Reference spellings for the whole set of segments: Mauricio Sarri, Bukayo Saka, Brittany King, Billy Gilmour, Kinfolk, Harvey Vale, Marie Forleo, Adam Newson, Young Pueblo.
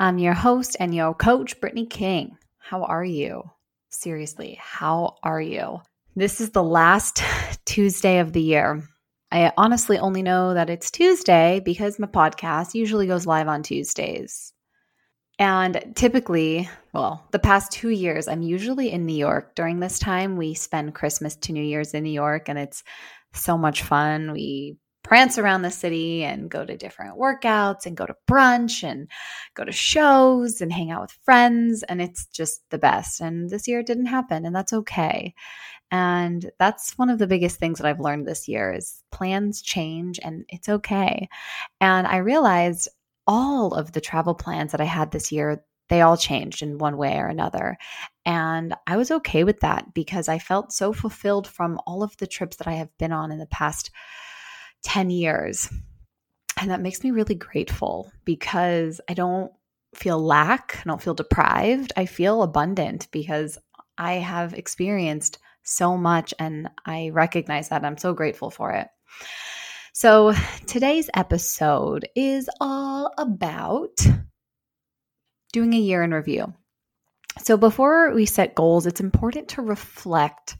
I'm your host and your coach, Brittany King. How are you? Seriously, how are you? This is the last Tuesday of the year. I honestly only know that it's Tuesday because my podcast usually goes live on Tuesdays. And typically, the past 2 years, I'm usually in New York. During this time, we spend Christmas to New Year's in New York, and it's so much fun. We prance around the city and go to different workouts and go to brunch and go to shows and hang out with friends. And it's just the best. And this year it didn't happen, and that's okay. And that's one of the biggest things that I've learned this year is plans change and it's okay. And I realized all of the travel plans that I had this year, they all changed in one way or another. And I was okay with that because I felt so fulfilled from all of the trips that I have been on in the past 10 years. And that makes me really grateful because I don't feel lack. I don't feel deprived. I feel abundant because I have experienced so much and I recognize that. I'm so grateful for it. So today's episode is all about doing a year in review. So before we set goals, it's important to reflect.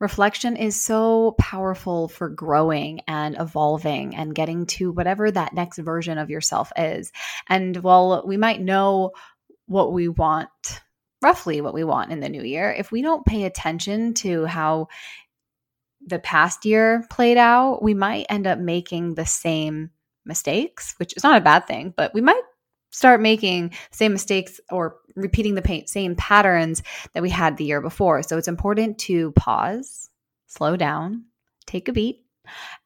Reflection is so powerful for growing and evolving and getting to whatever that next version of yourself is. And while we might know what we want, roughly what we want in the new year, if we don't pay attention to how the past year played out, we might end up making the same mistakes, which is not a bad thing, but we might start making the same mistakes or repeating the same patterns that we had the year before. So it's important to pause, slow down, take a beat,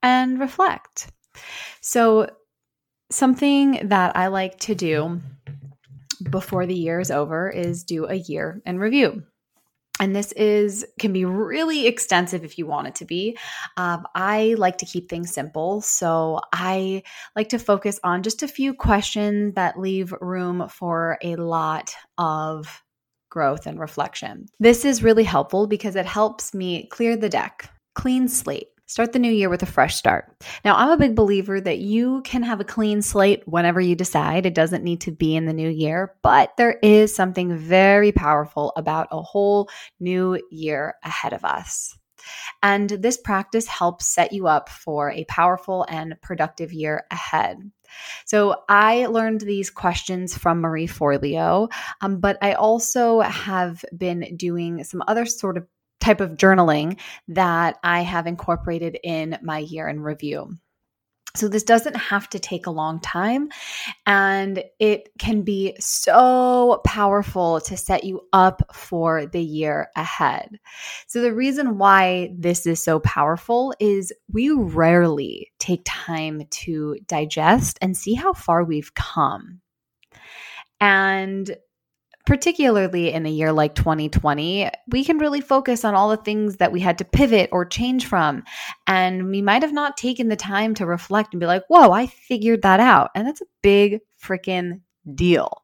and reflect. So something that I like to do before the year is over is do a year in review. And this can be really extensive if you want it to be. I like to keep things simple. So I like to focus on just a few questions that leave room for a lot of growth and reflection. This is really helpful because it helps me clear the deck, clean slate, start the new year with a fresh start. Now, I'm a big believer that you can have a clean slate whenever you decide. It doesn't need to be in the new year, but there is something very powerful about a whole new year ahead of us. And this practice helps set you up for a powerful and productive year ahead. So I learned these questions from Marie Forleo, but I also have been doing some other sort of type of journaling that I have incorporated in my year in review. So this doesn't have to take a long time, and it can be so powerful to set you up for the year ahead. So the reason why this is so powerful is we rarely take time to digest and see how far we've come. And particularly in a year like 2020, we can really focus on all the things that we had to pivot or change from. And we might have not taken the time to reflect and be like, whoa, I figured that out. And that's a big freaking deal.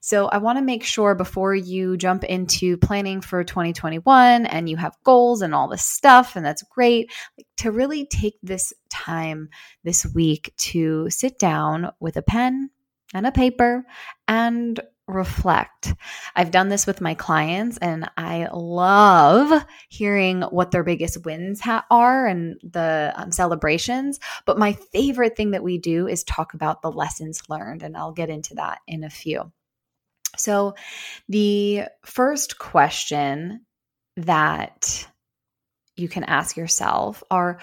So I want to make sure before you jump into planning for 2021 and you have goals and all this stuff, and that's great, to really take this time this week to sit down with a pen and a paper and reflect. I've done this with my clients and I love hearing what their biggest wins are and the celebrations. But my favorite thing that we do is talk about the lessons learned, and I'll get into that in a few. So the first question that you can ask yourself are,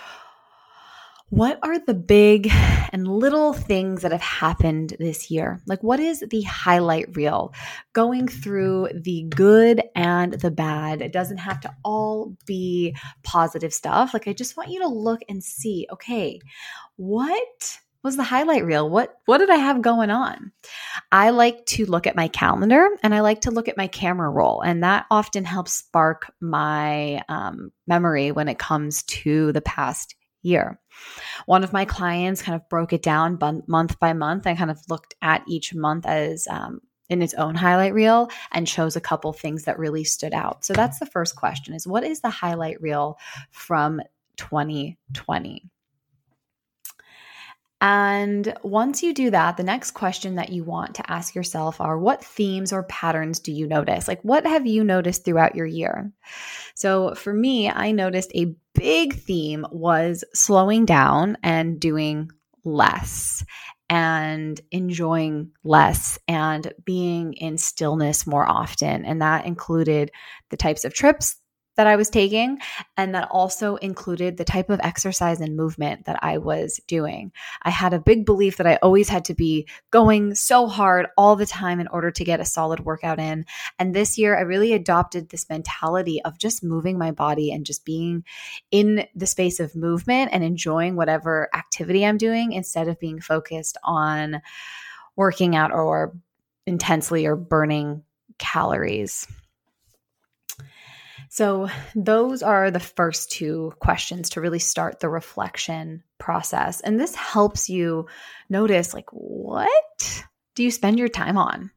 what are the big and little things that have happened this year? Like, what is the highlight reel? Going through the good and the bad. It doesn't have to all be positive stuff. Like, I just want you to look and see, okay, what was the highlight reel? What did I have going on? I like to look at my calendar and I like to look at my camera roll. And that often helps spark my memory when it comes to the past year. One of my clients kind of broke it down month by month. I kind of looked at each month as in its own highlight reel and chose a couple things that really stood out. So that's the first question is, what is the highlight reel from 2020? And once you do that, the next question that you want to ask yourself are, what themes or patterns do you notice? Like, what have you noticed throughout your year? So for me, I noticed a big theme was slowing down and doing less and enjoying less and being in stillness more often. And that included the types of trips that I was taking, and that also included the type of exercise and movement that I was doing. I had a big belief that I always had to be going so hard all the time in order to get a solid workout in. And this year, I really adopted this mentality of just moving my body and just being in the space of movement and enjoying whatever activity I'm doing instead of being focused on working out or intensely or burning calories. So those are the first two questions to really start the reflection process. And this helps you notice, like, what do you spend your time on?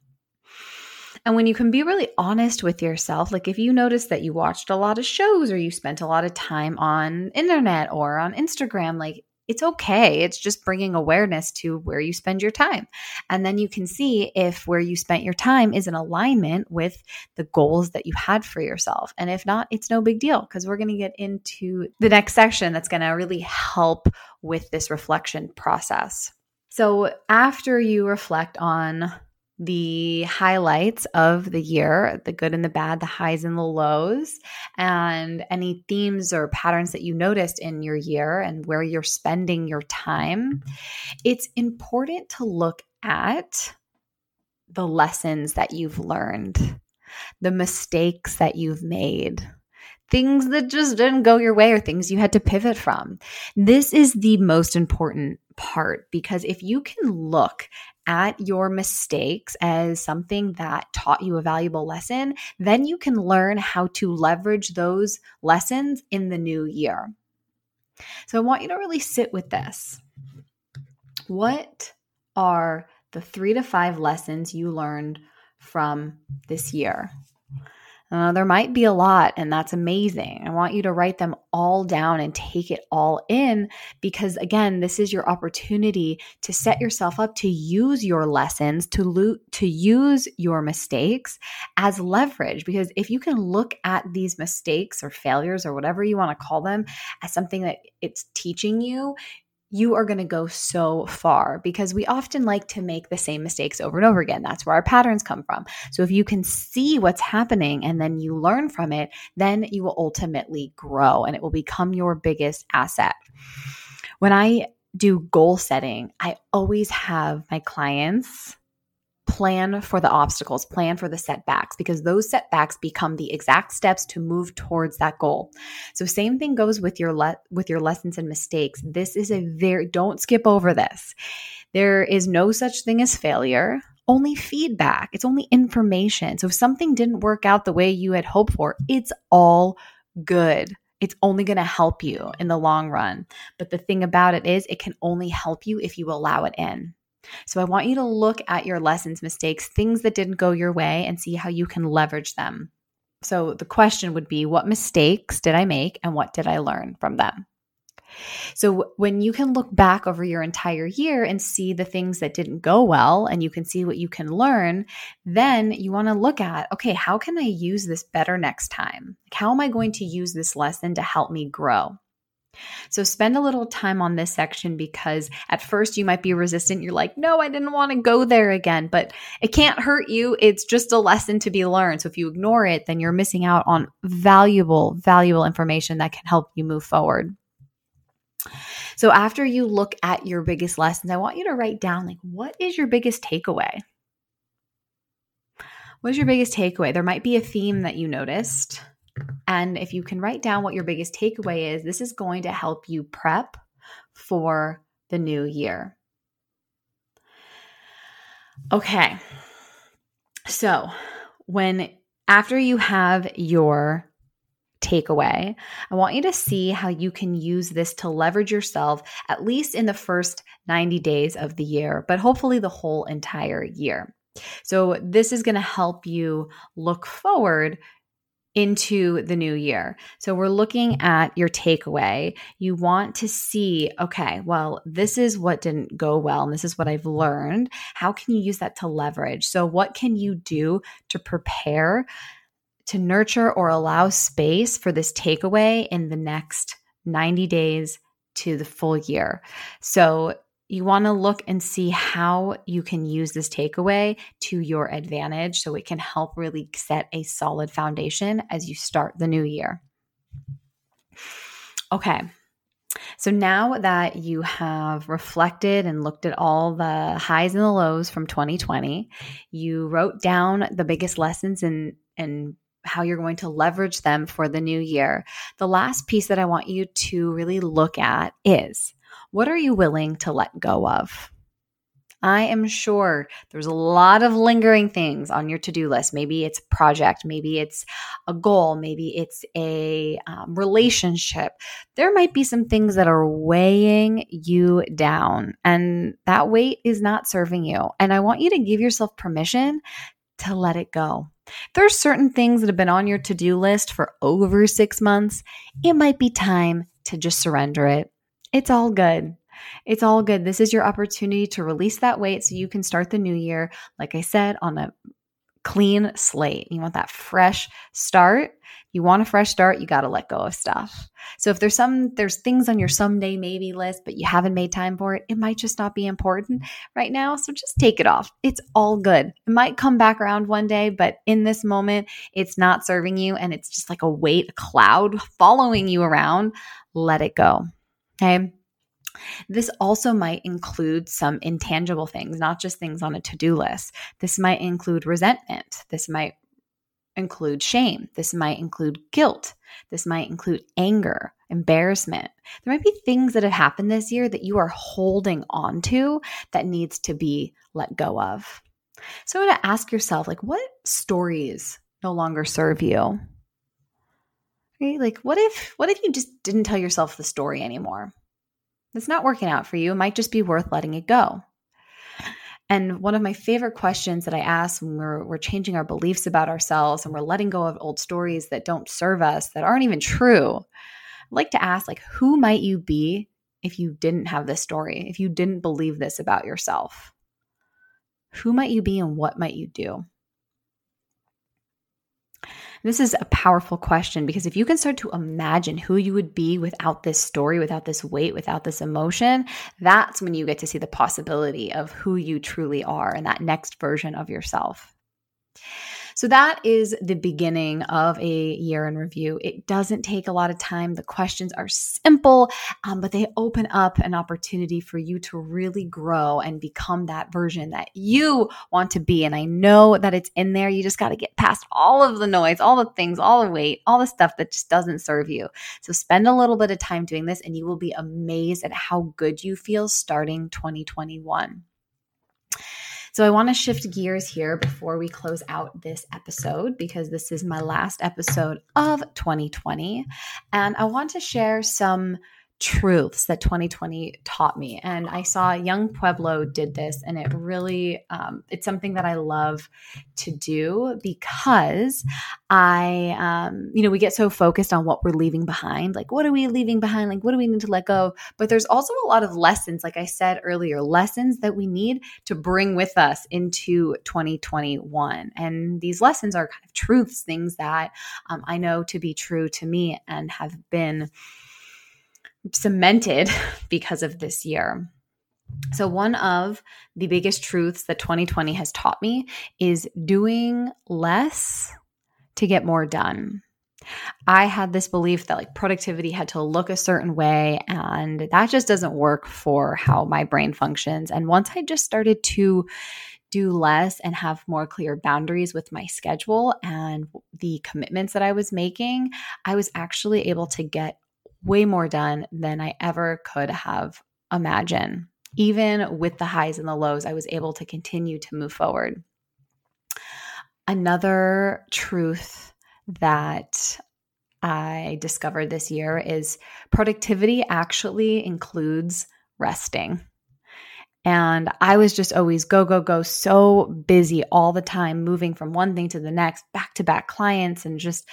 And when you can be really honest with yourself, like if you notice that you watched a lot of shows or you spent a lot of time on internet or on Instagram, like it's okay. It's just bringing awareness to where you spend your time. And then you can see if where you spent your time is in alignment with the goals that you had for yourself. And if not, it's no big deal because we're going to get into the next section that's going to really help with this reflection process. So after you reflect on the highlights of the year, the good and the bad, the highs and the lows, and any themes or patterns that you noticed in your year and where you're spending your time, it's important to look at the lessons that you've learned, the mistakes that you've made, things that just didn't go your way or things you had to pivot from. This is the most important part because if you can look at your mistakes as something that taught you a valuable lesson, then you can learn how to leverage those lessons in the new year. So I want you to really sit with this. What are the 3 to 5 lessons you learned from this year? There might be a lot, and that's amazing. I want you to write them all down and take it all in because, again, this is your opportunity to set yourself up to use your lessons, to use your mistakes as leverage. Because if you can look at these mistakes or failures or whatever you want to call them as something that it's teaching you, you are going to go so far because we often like to make the same mistakes over and over again. That's where our patterns come from. So if you can see what's happening and then you learn from it, then you will ultimately grow and it will become your biggest asset. When I do goal setting, I always have my clients plan for the obstacles, plan for the setbacks, because those setbacks become the exact steps to move towards that goal. So same thing goes with your lessons and mistakes. This is don't skip over this. There is no such thing as failure, only feedback. It's only information. So if something didn't work out the way you had hoped for, it's all good. It's only going to help you in the long run. But the thing about it is it can only help you if you allow it in. So I want you to look at your lessons, mistakes, things that didn't go your way and see how you can leverage them. So the question would be, what mistakes did I make and what did I learn from them? So when you can look back over your entire year and see the things that didn't go well and you can see what you can learn, then you want to look at, okay, how can I use this better next time? Like, how am I going to use this lesson to help me grow? So spend a little time on this section because at first you might be resistant. You're like, no, I didn't want to go there again, but it can't hurt you. It's just a lesson to be learned. So if you ignore it, then you're missing out on valuable, valuable information that can help you move forward. So after you look at your biggest lessons, I want you to write down, like, what is your biggest takeaway? What is your biggest takeaway? There might be a theme that you noticed. And if you can write down what your biggest takeaway is, this is going to help you prep for the new year. Okay. So after you have your takeaway, I want you to see how you can use this to leverage yourself, at least in the first 90 days of the year, but hopefully the whole entire year. So this is going to help you look forward into the new year. So we're looking at your takeaway. You want to see, okay, well, this is what didn't go well, and this is what I've learned. How can you use that to leverage? So what can you do to prepare, to nurture, or allow space for this takeaway in the next 90 days to the full year? So you want to look and see how you can use this takeaway to your advantage so it can help really set a solid foundation as you start the new year. Okay, so now that you have reflected and looked at all the highs and the lows from 2020, you wrote down the biggest lessons and how you're going to leverage them for the new year. The last piece that I want you to really look at is, what are you willing to let go of? I am sure there's a lot of lingering things on your to-do list. Maybe it's a project, maybe it's a goal, maybe it's a relationship. There might be some things that are weighing you down, and that weight is not serving you. And I want you to give yourself permission to let it go. There's certain things that have been on your to-do list for over 6 months. It might be time to just surrender it. It's all good. It's all good. This is your opportunity to release that weight so you can start the new year, like I said, on a clean slate. You want that fresh start. You want a fresh start, you got to let go of stuff. So if there's things on your someday maybe list, but you haven't made time for it, it might just not be important right now. So just take it off. It's all good. It might come back around one day, but in this moment, it's not serving you and it's just like a weight, a cloud following you around. Let it go. Okay. This also might include some intangible things, not just things on a to-do list. This might include resentment. This might include shame. This might include guilt. This might include anger, embarrassment. There might be things that have happened this year that you are holding on to that needs to be let go of. So to ask yourself, like, what stories no longer serve you? Right? Like, what if you just didn't tell yourself the story anymore? It's not working out for you. It might just be worth letting it go. And one of my favorite questions that I ask when we're changing our beliefs about ourselves and we're letting go of old stories that don't serve us, that aren't even true, I like to ask, like, who might you be if you didn't have this story, if you didn't believe this about yourself? Who might you be and what might you do? This is a powerful question because if you can start to imagine who you would be without this story, without this weight, without this emotion, that's when you get to see the possibility of who you truly are and that next version of yourself. So that is the beginning of a year in review. It doesn't take a lot of time. The questions are simple, but they open up an opportunity for you to really grow and become that version that you want to be. And I know that it's in there. You just got to get past all of the noise, all the things, all the weight, all the stuff that just doesn't serve you. So spend a little bit of time doing this and you will be amazed at how good you feel starting 2021. So I want to shift gears here before we close out this episode because this is my last episode of 2020. And I want to share some truths that 2020 taught me. And I saw Young Pueblo did this and it really, it's something that I love to do because we get so focused on what we're leaving behind. Like, what are we leaving behind? Like, what do we need to let go of? But there's also a lot of lessons, like I said earlier, lessons that we need to bring with us into 2021. And these lessons are kind of truths, things that I know to be true to me and have been cemented because of this year. So one of the biggest truths that 2020 has taught me is doing less to get more done. I had this belief that like productivity had to look a certain way, and that just doesn't work for how my brain functions. And once I just started to do less and have more clear boundaries with my schedule and the commitments that I was making, I was actually able to get way more done than I ever could have imagined. even with the highs and the lows, I was able to continue to move forward. Another truth that I discovered this year is productivity actually includes resting. And I was just always go, go, go, so busy all the time, moving from one thing to the next, back-to-back clients, and just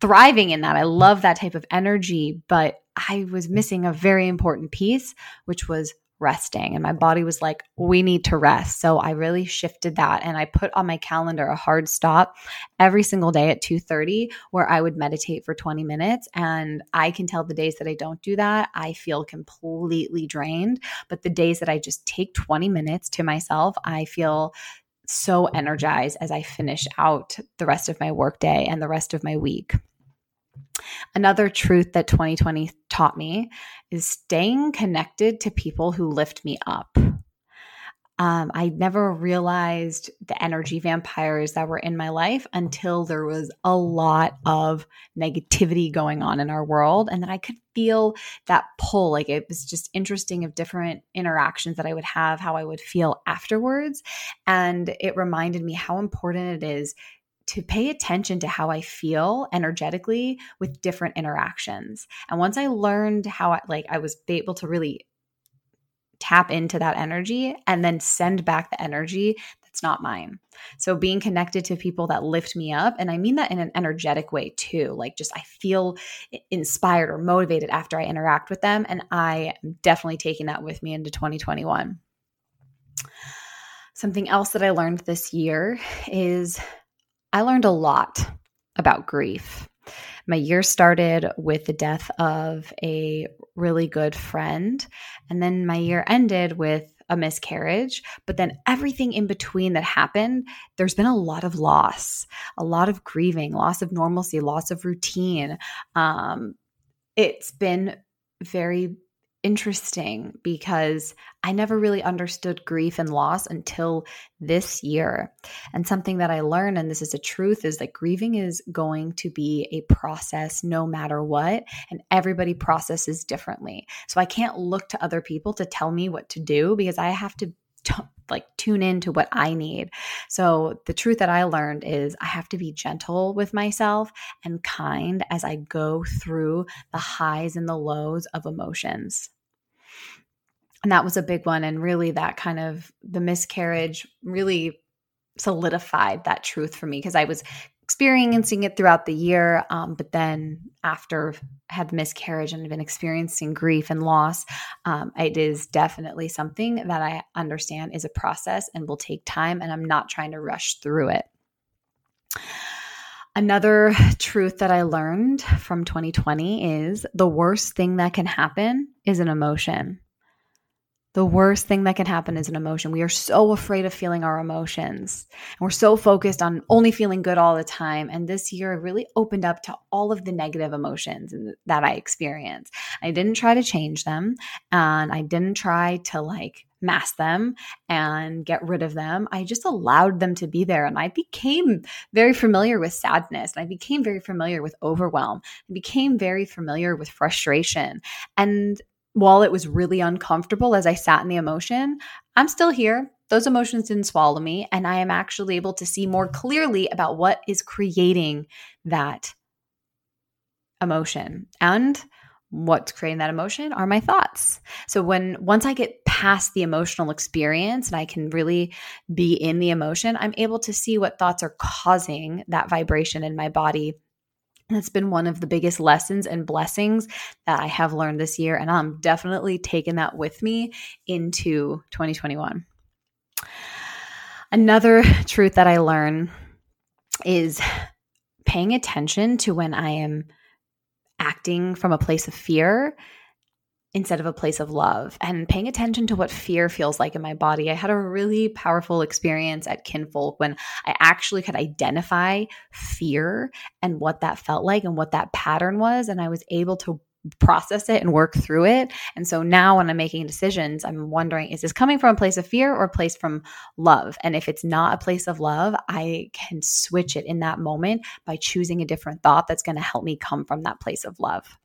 thriving in that. I love that type of energy, but I was missing a very important piece, which was resting. And my body was like, we need to rest. So I really shifted that. And I put on my calendar a hard stop every single day at 2:30 where I would meditate for 20 minutes. And I can tell the days that I don't do that, I feel completely drained. But the days that I just take 20 minutes to myself, I feel so energized as I finish out the rest of my workday and the rest of my week. Another truth that 2020 taught me is staying connected to people who lift me up. I never realized the energy vampires that were in my life until there was a lot of negativity going on in our world. And then I could feel that pull. Like, it was just interesting of different interactions that I would have, how I would feel afterwards. And it reminded me how important it is to pay attention to how I feel energetically with different interactions. And once I learned how I was able to really tap into that energy and then send back the energy that's not mine. So being connected to people that lift me up, and I mean that in an energetic way too, like just I feel inspired or motivated after I interact with them. And I am definitely taking that with me into 2021. Something else that I learned this year is I learned a lot about grief. My year started with the death of a really good friend, and then my year ended with a miscarriage. But then everything in between that happened, there's been a lot of loss, a lot of grieving, loss of normalcy, loss of routine. It's been very interesting because I never really understood grief and loss until this year. And something that I learned, and this is a truth, is that grieving is going to be a process no matter what, and everybody processes differently. So I can't look to other people to tell me what to do because I have to tune into what I need. So the truth that I learned is I have to be gentle with myself and kind as I go through the highs and the lows of emotions. And that was a big one. And really that kind of the miscarriage really solidified that truth for me because I was experiencing it throughout the year. But then after I had miscarriage and been experiencing grief and loss, it is definitely something that I understand is a process and will take time, and I'm not trying to rush through it. Another truth that I learned from 2020 is the worst thing that can happen is an emotion. The worst thing that can happen is an emotion. We are so afraid of feeling our emotions, and we're so focused on only feeling good all the time. And this year really opened up to all of the negative emotions that I experienced. I didn't try to change them, and I didn't try to mask them and get rid of them. I just allowed them to be there. And I became very familiar with sadness. And I became very familiar with overwhelm. I became very familiar with frustration. And while it was really uncomfortable as I sat in the emotion, I'm still here. Those emotions didn't swallow me, and I am actually able to see more clearly about what is creating that emotion. And what's creating that emotion are my thoughts. So once I get past the emotional experience and I can really be in the emotion, I'm able to see what thoughts are causing that vibration in my body. That's been one of the biggest lessons and blessings that I have learned this year, and I'm definitely taking that with me into 2021. Another truth that I learned is paying attention to when I am acting from a place of fear instead of a place of love, and paying attention to what fear feels like in my body. I had a really powerful experience at Kinfolk when I actually could identify fear and what that felt like and what that pattern was. And I was able to process it and work through it. And so now when I'm making decisions, I'm wondering, is this coming from a place of fear or a place from love? And if it's not a place of love, I can switch it in that moment by choosing a different thought that's going to help me come from that place of love.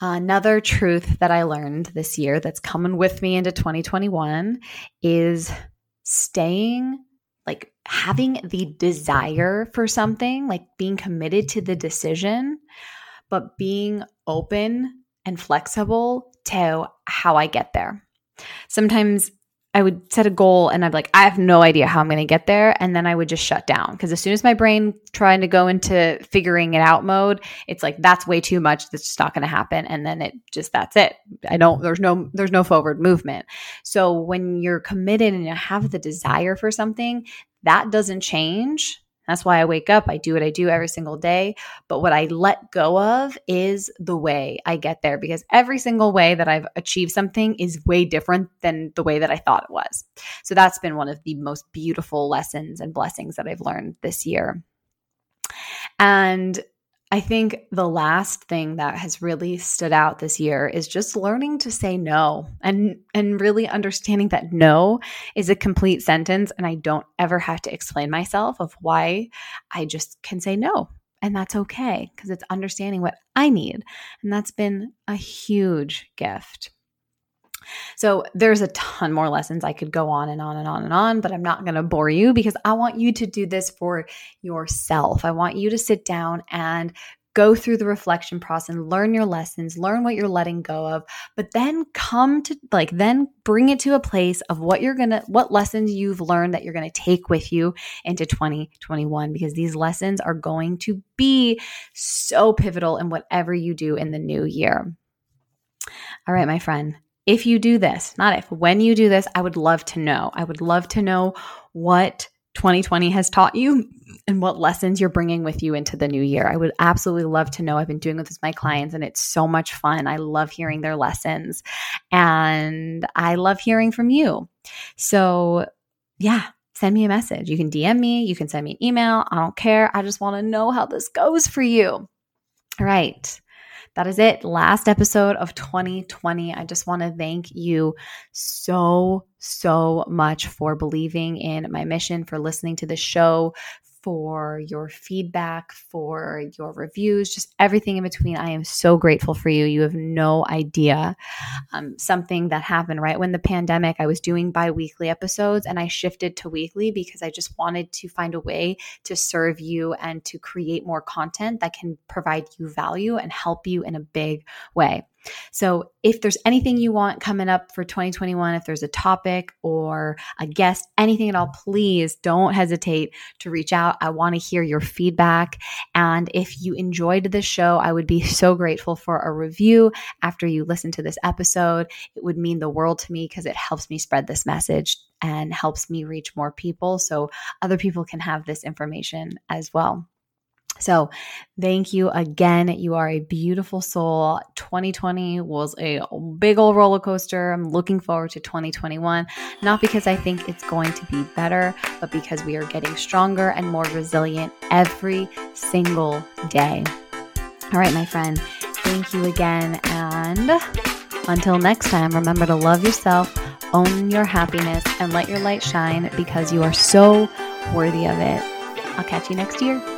Another truth that I learned this year that's coming with me into 2021 is staying, like having the desire for something, like being committed to the decision, but being open and flexible to how I get there. Sometimes I would set a goal and I'd be like, I have no idea how I'm going to get there. And then I would just shut down because as soon as my brain trying to go into figuring it out mode, it's like, that's way too much. That's just not going to happen. And then that's it. There's no forward movement. So when you're committed and you have the desire for something, that doesn't change. That's why I wake up. I do what I do every single day. But what I let go of is the way I get there, because every single way that I've achieved something is way different than the way that I thought it was. So that's been one of the most beautiful lessons and blessings that I've learned this year. And I think the last thing that has really stood out this year is just learning to say no and really understanding that no is a complete sentence and I don't ever have to explain myself of why I just can say no. And that's okay because it's understanding what I need. And that's been a huge gift. So there's a ton more lessons I could go on and on and on and on, but I'm not going to bore you because I want you to do this for yourself. I want you to sit down and go through the reflection process and learn your lessons, learn what you're letting go of, but then then bring it to a place of what lessons you've learned that you're going to take with you into 2021, because these lessons are going to be so pivotal in whatever you do in the new year. All right, my friend. If you do this, when you do this, I would love to know. I would love to know what 2020 has taught you and what lessons you're bringing with you into the new year. I would absolutely love to know. I've been doing this with my clients and it's so much fun. I love hearing their lessons and I love hearing from you. So yeah, send me a message. You can DM me. You can send me an email. I don't care. I just want to know how this goes for you. All right. That is it. Last episode of 2020. I just want to thank you so, so much for believing in my mission, for listening to the show, for your feedback, for your reviews, just everything in between. I am so grateful for you. You have no idea. Something that happened right when the pandemic, I was doing bi-weekly episodes and I shifted to weekly because I just wanted to find a way to serve you and to create more content that can provide you value and help you in a big way. So if there's anything you want coming up for 2021, if there's a topic or a guest, anything at all, please don't hesitate to reach out. I want to hear your feedback. And if you enjoyed the show, I would be so grateful for a review after you listen to this episode. It would mean the world to me because it helps me spread this message and helps me reach more people so other people can have this information as well. So thank you again. You are a beautiful soul. 2020 was a big old roller coaster. I'm looking forward to 2021, not because I think it's going to be better, but because we are getting stronger and more resilient every single day. All right, my friend, thank you again. And until next time, remember to love yourself, own your happiness, and let your light shine because you are so worthy of it. I'll catch you next year.